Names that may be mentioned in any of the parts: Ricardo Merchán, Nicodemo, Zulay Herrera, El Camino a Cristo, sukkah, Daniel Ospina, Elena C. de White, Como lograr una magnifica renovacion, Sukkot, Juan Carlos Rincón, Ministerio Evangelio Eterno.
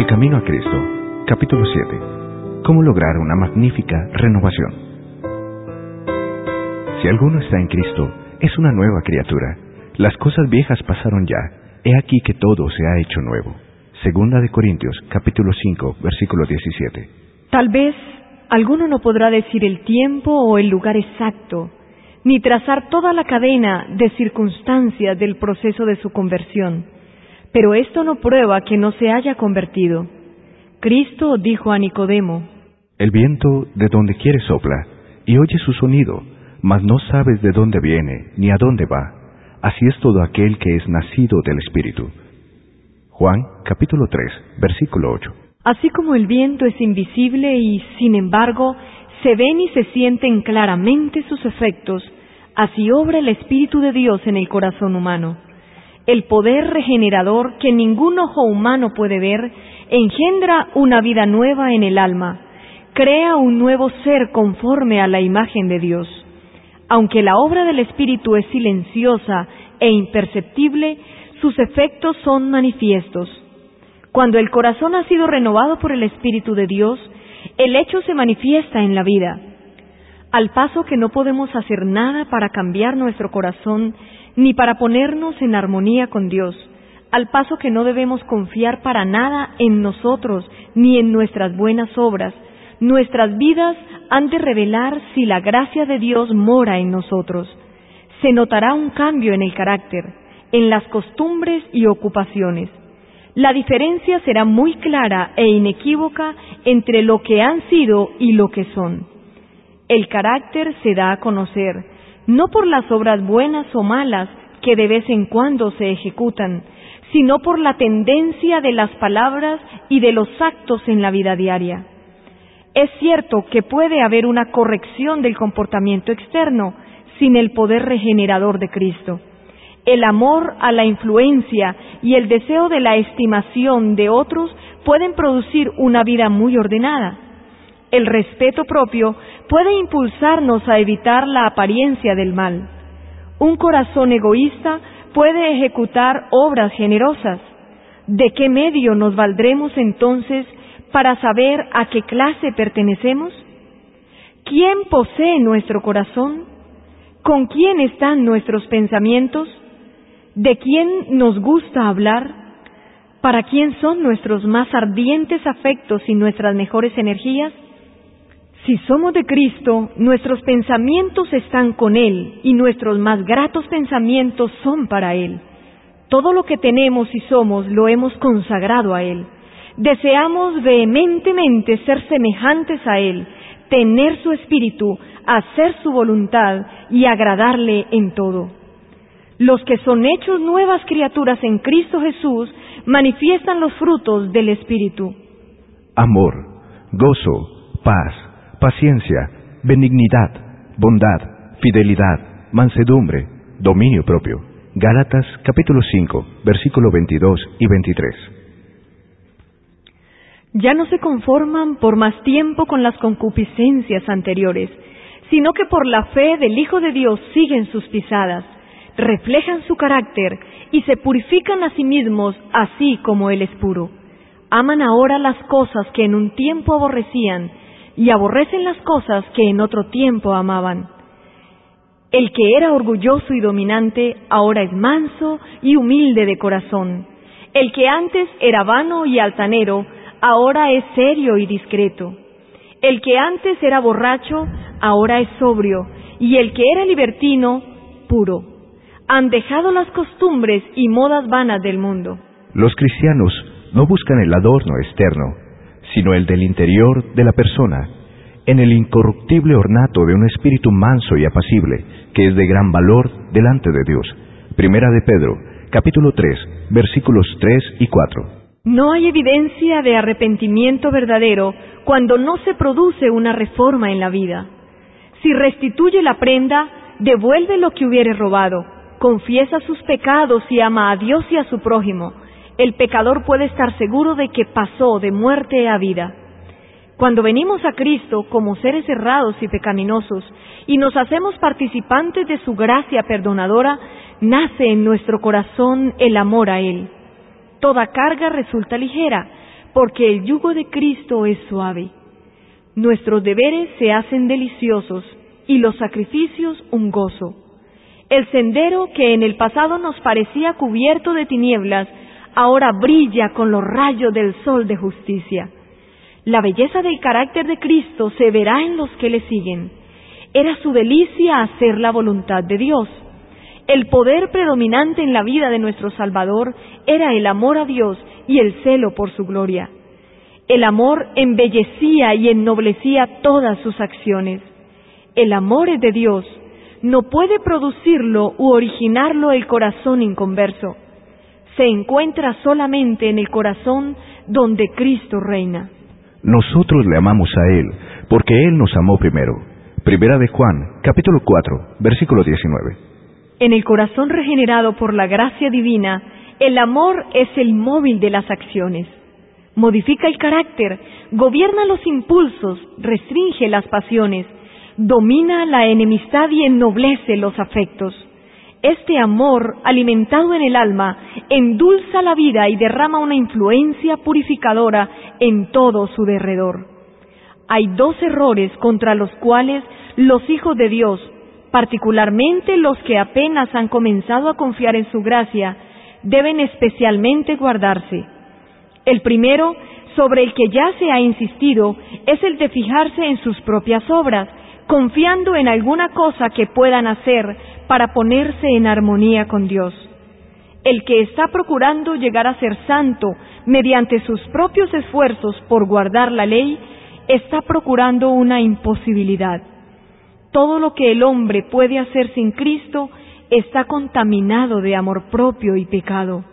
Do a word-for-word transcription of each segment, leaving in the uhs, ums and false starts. El Camino a Cristo, capítulo siete. Cómo lograr una magnífica renovación. Si alguno está en Cristo, es una nueva criatura. Las cosas viejas pasaron ya. He aquí que todo se ha hecho nuevo. Segunda de Corintios, capítulo cinco, versículo diecisiete. Tal vez alguno no podrá decir el tiempo o el lugar exacto, ni trazar toda la cadena de circunstancias del proceso de su conversión. Pero esto no prueba que no se haya convertido. Cristo dijo a Nicodemo: El viento de donde quiere sopla, y oye su sonido, mas no sabes de dónde viene, ni a dónde va. Así es todo aquel que es nacido del Espíritu. Juan, capítulo tres, versículo ocho. Así como el viento es invisible y, sin embargo, se ven y se sienten claramente sus efectos, así obra el Espíritu de Dios en el corazón humano. El poder regenerador que ningún ojo humano puede ver, engendra una vida nueva en el alma, crea un nuevo ser conforme a la imagen de Dios. Aunque la obra del Espíritu es silenciosa e imperceptible, sus efectos son manifiestos. Cuando el corazón ha sido renovado por el Espíritu de Dios, el hecho se manifiesta en la vida. Al paso que no podemos hacer nada para cambiar nuestro corazón, ni para ponernos en armonía con Dios, al paso que no debemos confiar para nada en nosotros ni en nuestras buenas obras. Nuestras vidas han de revelar si la gracia de Dios mora en nosotros. Se notará un cambio en el carácter, en las costumbres y ocupaciones. La diferencia será muy clara e inequívoca entre lo que han sido y lo que son. El carácter se da a conocer, no por las obras buenas o malas que de vez en cuando se ejecutan, sino por la tendencia de las palabras y de los actos en la vida diaria. Es cierto que puede haber una corrección del comportamiento externo sin el poder regenerador de Cristo. El amor a la influencia y el deseo de la estimación de otros pueden producir una vida muy ordenada. El respeto propio puede impulsarnos a evitar la apariencia del mal. Un corazón egoísta puede ejecutar obras generosas. ¿De qué medio nos valdremos entonces para saber a qué clase pertenecemos? ¿Quién posee nuestro corazón? ¿Con quién están nuestros pensamientos? ¿De quién nos gusta hablar? ¿Para quién son nuestros más ardientes afectos y nuestras mejores energías? Si somos de Cristo, nuestros pensamientos están con Él y nuestros más gratos pensamientos son para Él. Todo lo que tenemos y somos lo hemos consagrado a Él. Deseamos vehementemente ser semejantes a Él, tener su espíritu, hacer su voluntad y agradarle en todo. Los que son hechos nuevas criaturas en Cristo Jesús manifiestan los frutos del Espíritu: amor, gozo, paz, paciencia, benignidad, bondad, fidelidad, mansedumbre, dominio propio. Gálatas capítulo cinco, versículos veintidós y veintitrés. Ya no se conforman por más tiempo con las concupiscencias anteriores, sino que por la fe del Hijo de Dios siguen sus pisadas, reflejan su carácter y se purifican a sí mismos, así como Él es puro. Aman ahora las cosas que en un tiempo aborrecían, y aborrecen las cosas que en otro tiempo amaban. El que era orgulloso y dominante, ahora es manso y humilde de corazón. El que antes era vano y altanero, ahora es serio y discreto. El que antes era borracho, ahora es sobrio, y el que era libertino, puro. Han dejado las costumbres y modas vanas del mundo. Los cristianos no buscan el adorno externo, sino el del interior de la persona, en el incorruptible ornato de un espíritu manso y apacible, que es de gran valor delante de Dios. Primera de Pedro, capítulo tres, versículos tres y cuatro. No hay evidencia de arrepentimiento verdadero cuando no se produce una reforma en la vida. Si restituye la prenda, devuelve lo que hubiere robado, confiesa sus pecados y ama a Dios y a su prójimo. El pecador puede estar seguro de que pasó de muerte a vida. Cuando venimos a Cristo como seres errados y pecaminosos y nos hacemos participantes de su gracia perdonadora, nace en nuestro corazón el amor a Él. Toda carga resulta ligera, porque el yugo de Cristo es suave. Nuestros deberes se hacen deliciosos y los sacrificios un gozo. El sendero que en el pasado nos parecía cubierto de tinieblas, ahora brilla con los rayos del sol de justicia. La belleza del carácter de Cristo se verá en los que le siguen. Era su delicia hacer la voluntad de Dios. El poder predominante en la vida de nuestro Salvador era el amor a Dios y el celo por su gloria. El amor embellecía y ennoblecía todas sus acciones. El amor es de Dios. No puede producirlo u originarlo el corazón inconverso. Se encuentra solamente en el corazón donde Cristo reina. Nosotros le amamos a Él, porque Él nos amó primero. Primera de Juan, capítulo cuatro, versículo diecinueve. En el corazón regenerado por la gracia divina, el amor es el móvil de las acciones. Modifica el carácter, gobierna los impulsos, restringe las pasiones, domina la enemistad y ennoblece los afectos. Este amor, alimentado en el alma, endulza la vida y derrama una influencia purificadora en todo su derredor. Hay dos errores contra los cuales los hijos de Dios, particularmente los que apenas han comenzado a confiar en su gracia, deben especialmente guardarse. El primero, sobre el que ya se ha insistido, es el de fijarse en sus propias obras, confiando en alguna cosa que puedan hacer para ponerse en armonía con Dios. El que está procurando llegar a ser santo mediante sus propios esfuerzos por guardar la ley, está procurando una imposibilidad. Todo lo que el hombre puede hacer sin Cristo está contaminado de amor propio y pecado.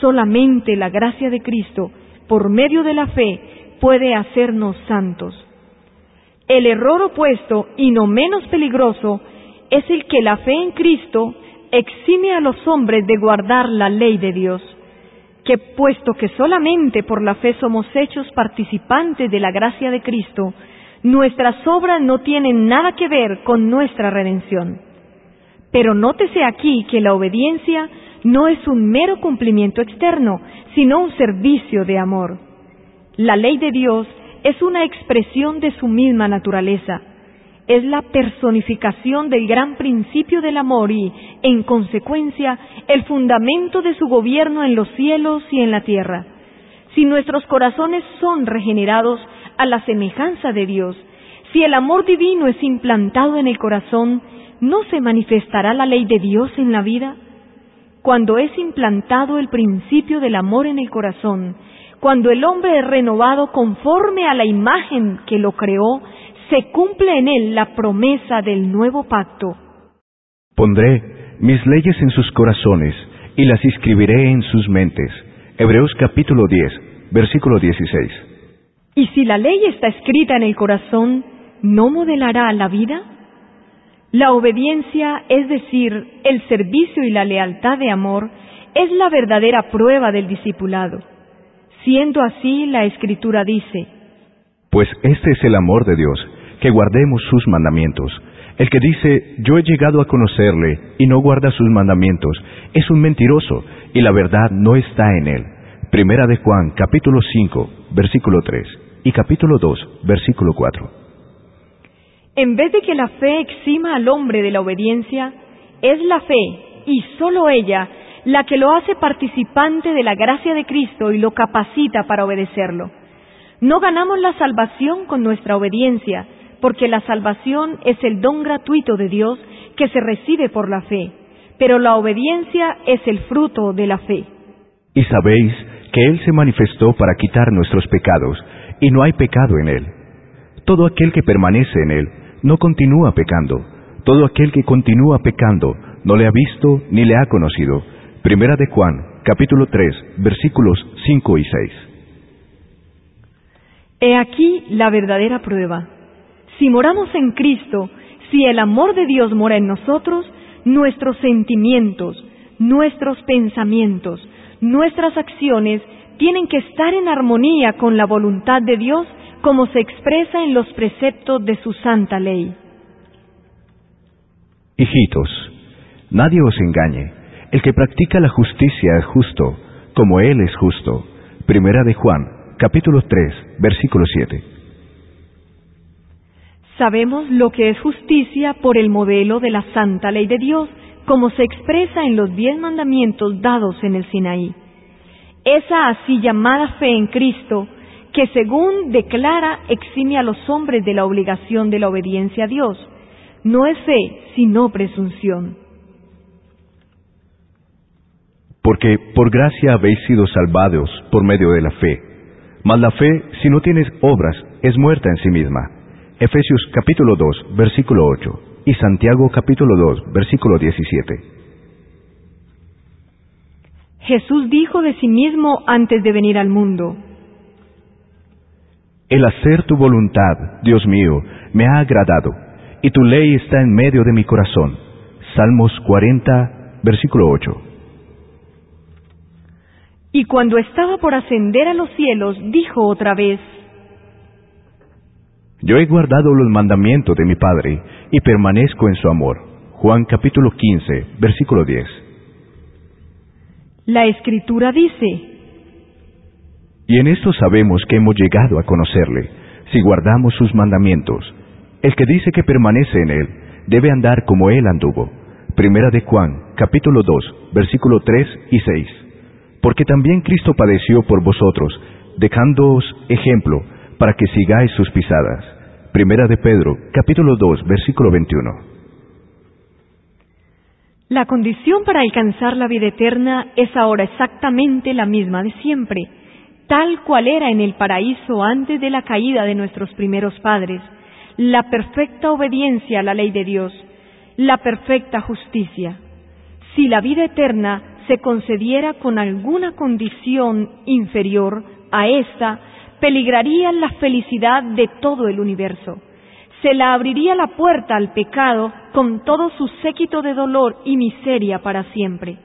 Solamente la gracia de Cristo, por medio de la fe, puede hacernos santos. El error opuesto, y no menos peligroso, es el que la fe en Cristo exime a los hombres de guardar la ley de Dios, que puesto que solamente por la fe somos hechos participantes de la gracia de Cristo, nuestras obras no tienen nada que ver con nuestra redención. Pero nótese aquí que la obediencia no es un mero cumplimiento externo, sino un servicio de amor. La ley de Dios es una expresión de su misma naturaleza. Es la personificación del gran principio del amor y, en consecuencia, el fundamento de su gobierno en los cielos y en la tierra. Si nuestros corazones son regenerados a la semejanza de Dios, si el amor divino es implantado en el corazón, ¿no se manifestará la ley de Dios en la vida? Cuando es implantado el principio del amor en el corazón, cuando el hombre es renovado conforme a la imagen que lo creó, se cumple en él la promesa del nuevo pacto. Pondré mis leyes en sus corazones y las inscribiré en sus mentes. Hebreos capítulo diez, versículo dieciséis. Y si la ley está escrita en el corazón, ¿no modelará la vida? La obediencia, es decir, el servicio y la lealtad de amor, es la verdadera prueba del discipulado. Siendo así, la Escritura dice: Pues este es el amor de Dios, que guardemos sus mandamientos. El que dice, yo he llegado a conocerle, y no guarda sus mandamientos, es un mentiroso, y la verdad no está en él. Primera de Juan, capítulo cinco, versículo tres, y capítulo dos, versículo cuatro. En vez de que la fe exima al hombre de la obediencia, es la fe, y sólo ella, la que lo hace participante de la gracia de Cristo y lo capacita para obedecerlo. No ganamos la salvación con nuestra obediencia, porque la salvación es el don gratuito de Dios que se recibe por la fe, pero la obediencia es el fruto de la fe. Y sabéis que Él se manifestó para quitar nuestros pecados, y no hay pecado en Él. Todo aquel que permanece en Él no continúa pecando. Todo aquel que continúa pecando no le ha visto ni le ha conocido. Primera de Juan, capítulo tres, versículos cinco y seis. He aquí la verdadera prueba. Si moramos en Cristo, si el amor de Dios mora en nosotros, nuestros sentimientos, nuestros pensamientos, nuestras acciones tienen que estar en armonía con la voluntad de Dios, como se expresa en los preceptos de su santa ley. Hijitos, nadie os engañe. El que practica la justicia es justo, como Él es justo. Primera de Juan, capítulo tres, versículo siete. Sabemos lo que es justicia por el modelo de la santa ley de Dios, como se expresa en los diez mandamientos dados en el Sinaí. Esa así llamada fe en Cristo, que según declara exime a los hombres de la obligación de la obediencia a Dios, no es fe, sino presunción. Porque por gracia habéis sido salvados por medio de la fe. Mas la fe, si no tienes obras, es muerta en sí misma. Efesios capítulo dos, versículo ocho, y Santiago capítulo dos, versículo diecisiete. Jesús dijo de sí mismo antes de venir al mundo: El hacer tu voluntad, Dios mío, me ha agradado, y tu ley está en medio de mi corazón. Salmos cuarenta, versículo ocho. Y cuando estaba por ascender a los cielos, dijo otra vez: Yo he guardado los mandamientos de mi Padre, y permanezco en su amor. Juan capítulo quince, versículo diez. La Escritura dice: Y en esto sabemos que hemos llegado a conocerle, si guardamos sus mandamientos. El que dice que permanece en él, debe andar como él anduvo. Primera de Juan, capítulo dos, versículo tres y seis. Porque también Cristo padeció por vosotros, dejándoos ejemplo, para que sigáis sus pisadas. Primera de Pedro, capítulo dos, versículo veintiuno. La condición para alcanzar la vida eterna es ahora exactamente la misma de siempre, tal cual era en el paraíso antes de la caída de nuestros primeros padres: la perfecta obediencia a la ley de Dios, la perfecta justicia. Si la vida eterna se concediera con alguna condición inferior a esta, peligraría la felicidad de todo el universo. Se la abriría la puerta al pecado con todo su séquito de dolor y miseria para siempre.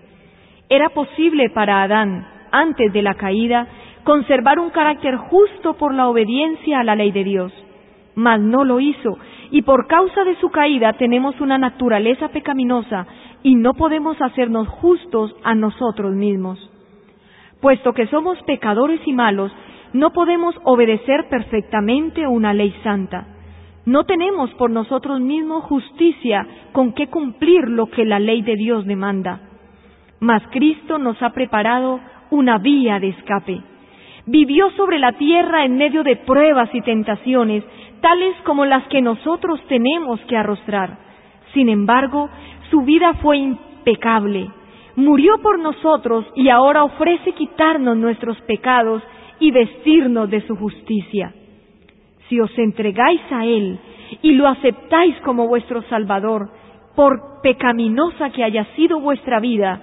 Era posible para Adán, antes de la caída, conservar un carácter justo por la obediencia a la ley de Dios, mas no lo hizo, y por causa de su caída tenemos una naturaleza pecaminosa y no podemos hacernos justos a nosotros mismos. Puesto que somos pecadores y malos, no podemos obedecer perfectamente una ley santa. No tenemos por nosotros mismos justicia con que cumplir lo que la ley de Dios demanda. Mas Cristo nos ha preparado una vía de escape. Vivió sobre la tierra en medio de pruebas y tentaciones, tales como las que nosotros tenemos que arrostrar. Sin embargo, su vida fue impecable. Murió por nosotros y ahora ofrece quitarnos nuestros pecados y vestirnos de su justicia. Si os entregáis a Él y lo aceptáis como vuestro Salvador, por pecaminosa que haya sido vuestra vida,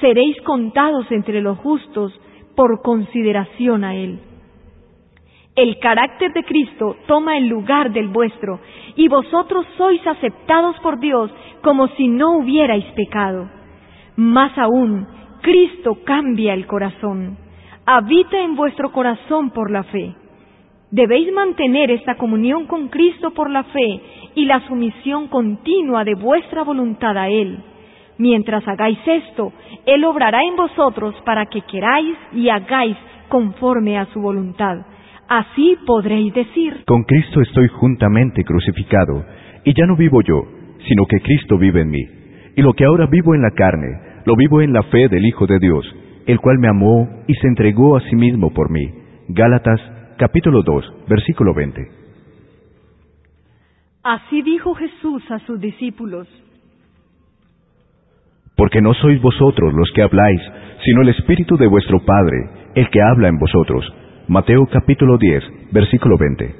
seréis contados entre los justos por consideración a Él. El carácter de Cristo toma el lugar del vuestro, y vosotros sois aceptados por Dios como si no hubierais pecado. Más aún, Cristo cambia el corazón. Habita en vuestro corazón por la fe. Debéis mantener esta comunión con Cristo por la fe y la sumisión continua de vuestra voluntad a Él. Mientras hagáis esto, Él obrará en vosotros para que queráis y hagáis conforme a su voluntad. Así podréis decir: Con Cristo estoy juntamente crucificado, y ya no vivo yo, sino que Cristo vive en mí. Y lo que ahora vivo en la carne, lo vivo en la fe del Hijo de Dios, el cual me amó y se entregó a sí mismo por mí. Gálatas capítulo dos, versículo veinte. Así dijo Jesús a sus discípulos: Porque no sois vosotros los que habláis, sino el Espíritu de vuestro Padre, el que habla en vosotros. Mateo capítulo diez, versículo veinte.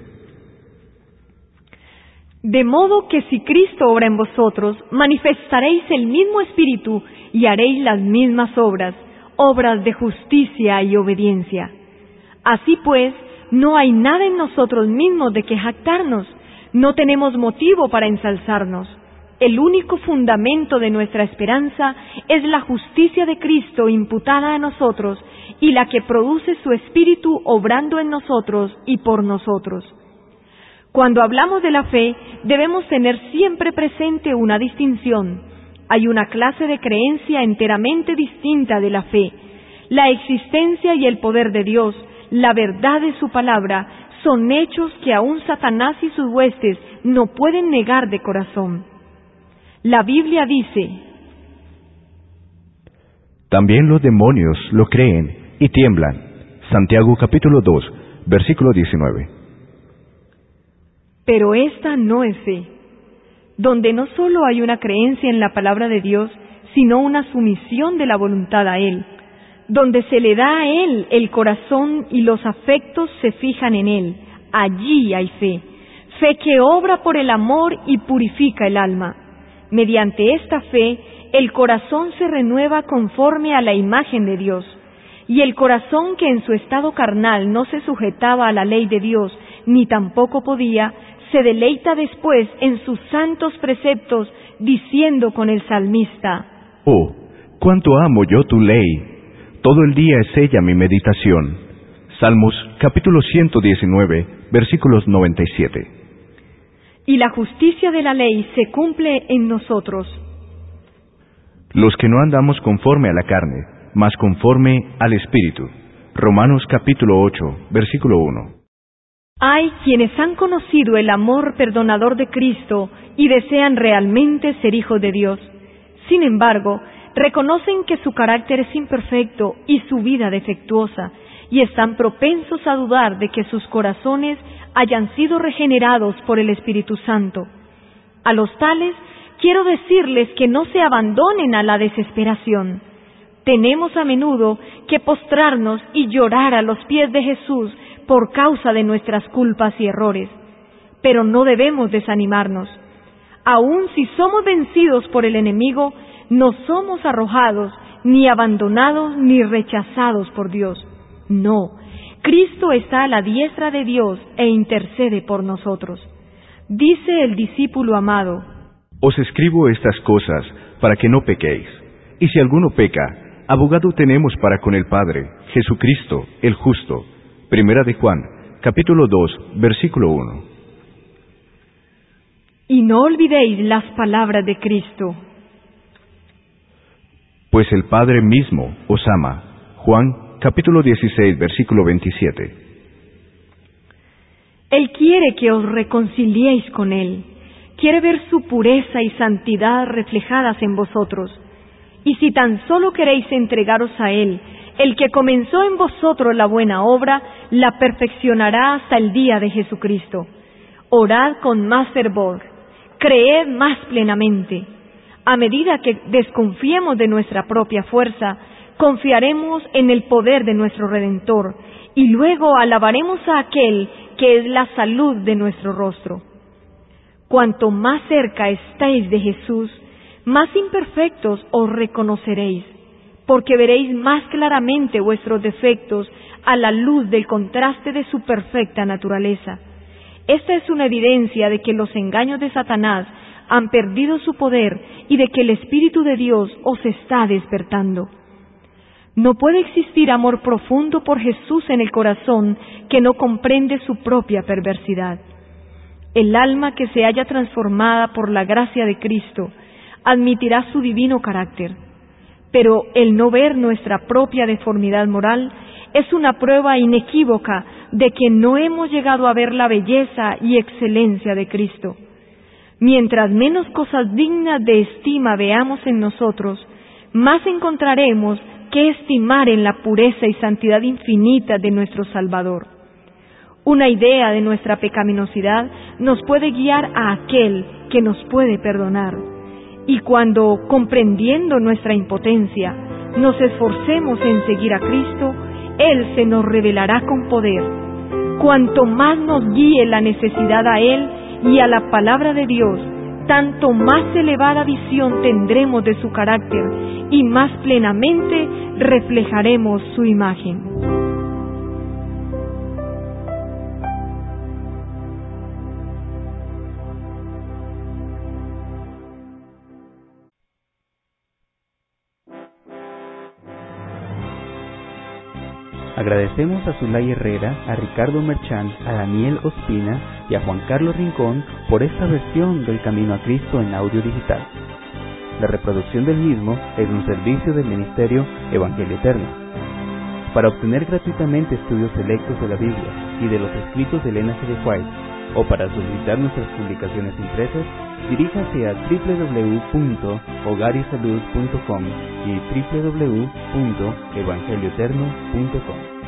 De modo que si Cristo obra en vosotros, manifestaréis el mismo Espíritu y haréis las mismas obras, obras de justicia y obediencia. Así pues, no hay nada en nosotros mismos de que jactarnos, no tenemos motivo para ensalzarnos. El único fundamento de nuestra esperanza es la justicia de Cristo imputada a nosotros y la que produce su Espíritu obrando en nosotros y por nosotros. Cuando hablamos de la fe, debemos tener siempre presente una distinción. Hay una clase de creencia enteramente distinta de la fe: la existencia y el poder de Dios, la verdad de su palabra son hechos que aún Satanás y sus huestes no pueden negar de corazón. La Biblia dice: también los demonios lo creen y tiemblan. Santiago capítulo dos, versículo diecinueve. Pero esta no es fe, donde no solo hay una creencia en la palabra de Dios, sino una sumisión de la voluntad a Él, donde se le da a Él el corazón y los afectos se fijan en Él. Allí hay fe, fe que obra por el amor y purifica el alma. Mediante esta fe, el corazón se renueva conforme a la imagen de Dios, y el corazón que en su estado carnal no se sujetaba a la ley de Dios, ni tampoco podía, se deleita después en sus santos preceptos, diciendo con el salmista: oh, cuánto amo yo tu ley, todo el día es ella mi meditación. Salmos capítulo ciento diecinueve, versículos noventa y siete. Y la justicia de la ley se cumple en nosotros, los que no andamos conforme a la carne, mas conforme al Espíritu. Romanos capítulo ocho, versículo uno. Hay quienes han conocido el amor perdonador de Cristo y desean realmente ser hijos de Dios. Sin embargo, reconocen que su carácter es imperfecto y su vida defectuosa, y están propensos a dudar de que sus corazones hayan sido regenerados por el Espíritu Santo. A los tales, quiero decirles que no se abandonen a la desesperación. Tenemos a menudo que postrarnos y llorar a los pies de Jesús por causa de nuestras culpas y errores, pero no debemos desanimarnos. Aun si somos vencidos por el enemigo, no somos arrojados, ni abandonados, ni rechazados por Dios. No, Cristo está a la diestra de Dios e intercede por nosotros. Dice el discípulo amado: os escribo estas cosas para que no pequéis, y si alguno peca, abogado tenemos para con el Padre, Jesucristo, el justo. Primera de Juan, capítulo dos, versículo uno. Y no olvidéis las palabras de Cristo: pues el Padre mismo os ama. Juan, capítulo dieciséis, versículo veintisiete. Él quiere que os reconciliéis con Él. Quiere ver su pureza y santidad reflejadas en vosotros. Y si tan solo queréis entregaros a Él, el que comenzó en vosotros la buena obra, la perfeccionará hasta el día de Jesucristo. Orad con más fervor, creed más plenamente. A medida que desconfiemos de nuestra propia fuerza, confiaremos en el poder de nuestro Redentor, y luego alabaremos a aquel que es la salud de nuestro rostro. Cuanto más cerca estáis de Jesús, más imperfectos os reconoceréis, porque veréis más claramente vuestros defectos a la luz del contraste de su perfecta naturaleza. Esta es una evidencia de que los engaños de Satanás han perdido su poder y de que el Espíritu de Dios os está despertando. No puede existir amor profundo por Jesús en el corazón que no comprende su propia perversidad. El alma que se haya transformada por la gracia de Cristo admitirá su divino carácter. Pero el no ver nuestra propia deformidad moral es una prueba inequívoca de que no hemos llegado a ver la belleza y excelencia de Cristo. Mientras menos cosas dignas de estima veamos en nosotros, más encontraremos que estimar en la pureza y santidad infinita de nuestro Salvador. Una idea de nuestra pecaminosidad nos puede guiar a aquel que nos puede perdonar. Y cuando, comprendiendo nuestra impotencia, nos esforcemos en seguir a Cristo, Él se nos revelará con poder. Cuanto más nos guíe la necesidad a Él y a la palabra de Dios, tanto más elevada visión tendremos de su carácter y más plenamente reflejaremos su imagen. Agradecemos a Zulay Herrera, a Ricardo Merchán, a Daniel Ospina y a Juan Carlos Rincón por esta versión del Camino a Cristo en audio digital. La reproducción del mismo es un servicio del Ministerio Evangelio Eterno. para obtener gratuitamente estudios selectos de la Biblia y de los escritos de Elena C. de White, o para solicitar nuestras publicaciones impresas, diríjase a doble u doble u doble u punto hogar y salud punto com y doble u doble u doble u punto evangelio eterno punto com.